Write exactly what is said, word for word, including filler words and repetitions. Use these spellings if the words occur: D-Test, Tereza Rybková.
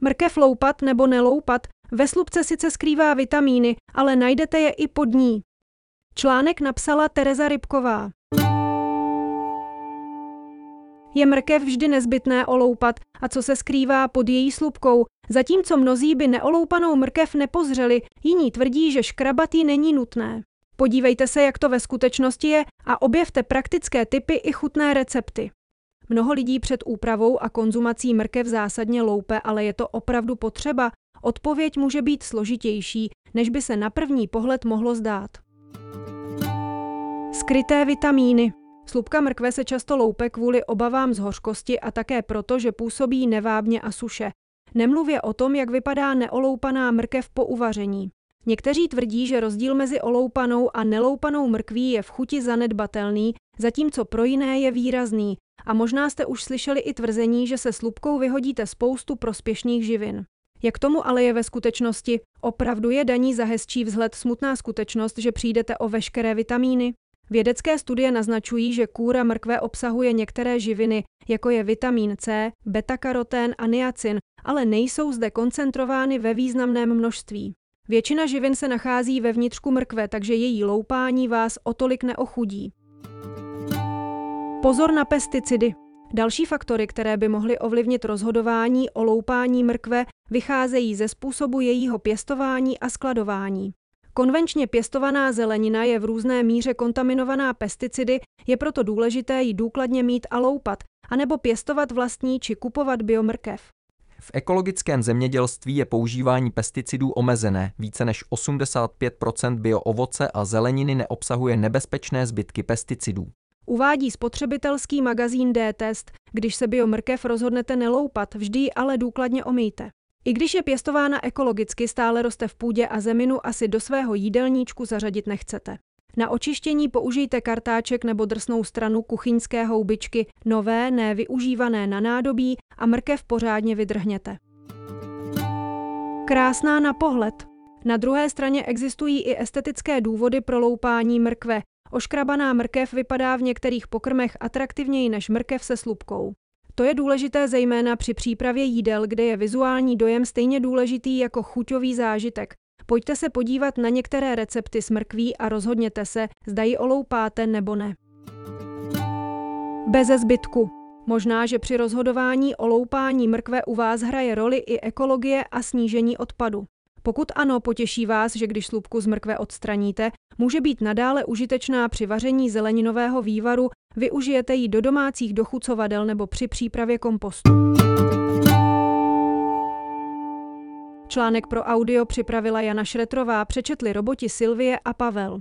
Mrkev loupat nebo neloupat, ve slupce sice skrývá vitamíny, ale najdete je i pod ní. Článek napsala Tereza Rybková. Je mrkev vždy nezbytné oloupat a co se skrývá pod její slupkou. Zatímco mnozí by neoloupanou mrkev nepozřeli, jiní tvrdí, že škrabat ji není nutné. Podívejte se, jak to ve skutečnosti je a objevte praktické tipy i chutné recepty. Mnoho lidí před úpravou a konzumací mrkev zásadně loupe, ale je to opravdu potřeba? Odpověď může být složitější, než by se na první pohled mohlo zdát. Skryté vitamíny. Slupka mrkve se často loupe kvůli obavám z hořkosti a také proto, že působí nevábně a suše. Nemluvě o tom, jak vypadá neoloupaná mrkev po uvaření. Někteří tvrdí, že rozdíl mezi oloupanou a neloupanou mrkví je v chuti zanedbatelný, zatímco pro jiné je výrazný. A možná jste už slyšeli i tvrzení, že se slupkou vyhodíte spoustu prospěšných živin. Jak tomu ale je ve skutečnosti? Opravdu je daní za hezčí vzhled smutná skutečnost, že přijdete o veškeré vitamíny? Vědecké studie naznačují, že kůra mrkve obsahuje některé živiny, jako je vitamín C, beta-karotén a niacin, ale nejsou zde koncentrovány ve významném množství. Většina živin se nachází ve vnitřku mrkve, takže její loupání vás o tolik neochudí. Pozor na pesticidy. Další faktory, které by mohly ovlivnit rozhodování o loupání mrkve, vycházejí ze způsobu jejího pěstování a skladování. Konvenčně pěstovaná zelenina je v různé míře kontaminovaná pesticidy, je proto důležité ji důkladně mít a loupat, anebo pěstovat vlastní či kupovat biomrkev. V ekologickém zemědělství je používání pesticidů omezené, více než osmdesát pět procent bioovoce a zeleniny neobsahuje nebezpečné zbytky pesticidů. Uvádí spotřebitelský magazín D-Test, když se biomrkev rozhodnete neloupat, vždy ji ale důkladně omyjte. I když je pěstována ekologicky, stále roste v půdě a zeminu asi do svého jídelníčku zařadit nechcete. Na očištění použijte kartáček nebo drsnou stranu kuchyňské houbičky, nové, nevyužívané na nádobí a mrkev pořádně vydrhněte. Krásná na pohled. Na druhé straně existují i estetické důvody pro loupání mrkve. Oškrabaná mrkev vypadá v některých pokrmech atraktivněji než mrkev se slupkou. To je důležité zejména při přípravě jídel, kde je vizuální dojem stejně důležitý jako chuťový zážitek. Pojďte se podívat na některé recepty s mrkví a rozhodněte se, zda ji oloupáte nebo ne. Beze zbytku. Možná, že při rozhodování o loupání mrkve u vás hraje roli i ekologie a snížení odpadu. Pokud ano, potěší vás, že když slupku z mrkve odstraníte, může být nadále užitečná při vaření zeleninového vývaru, využijete ji do domácích dochucovadel nebo při přípravě kompostu. Článek pro audio připravila Jana Šretrová, přečetli roboti Silvie a Pavel.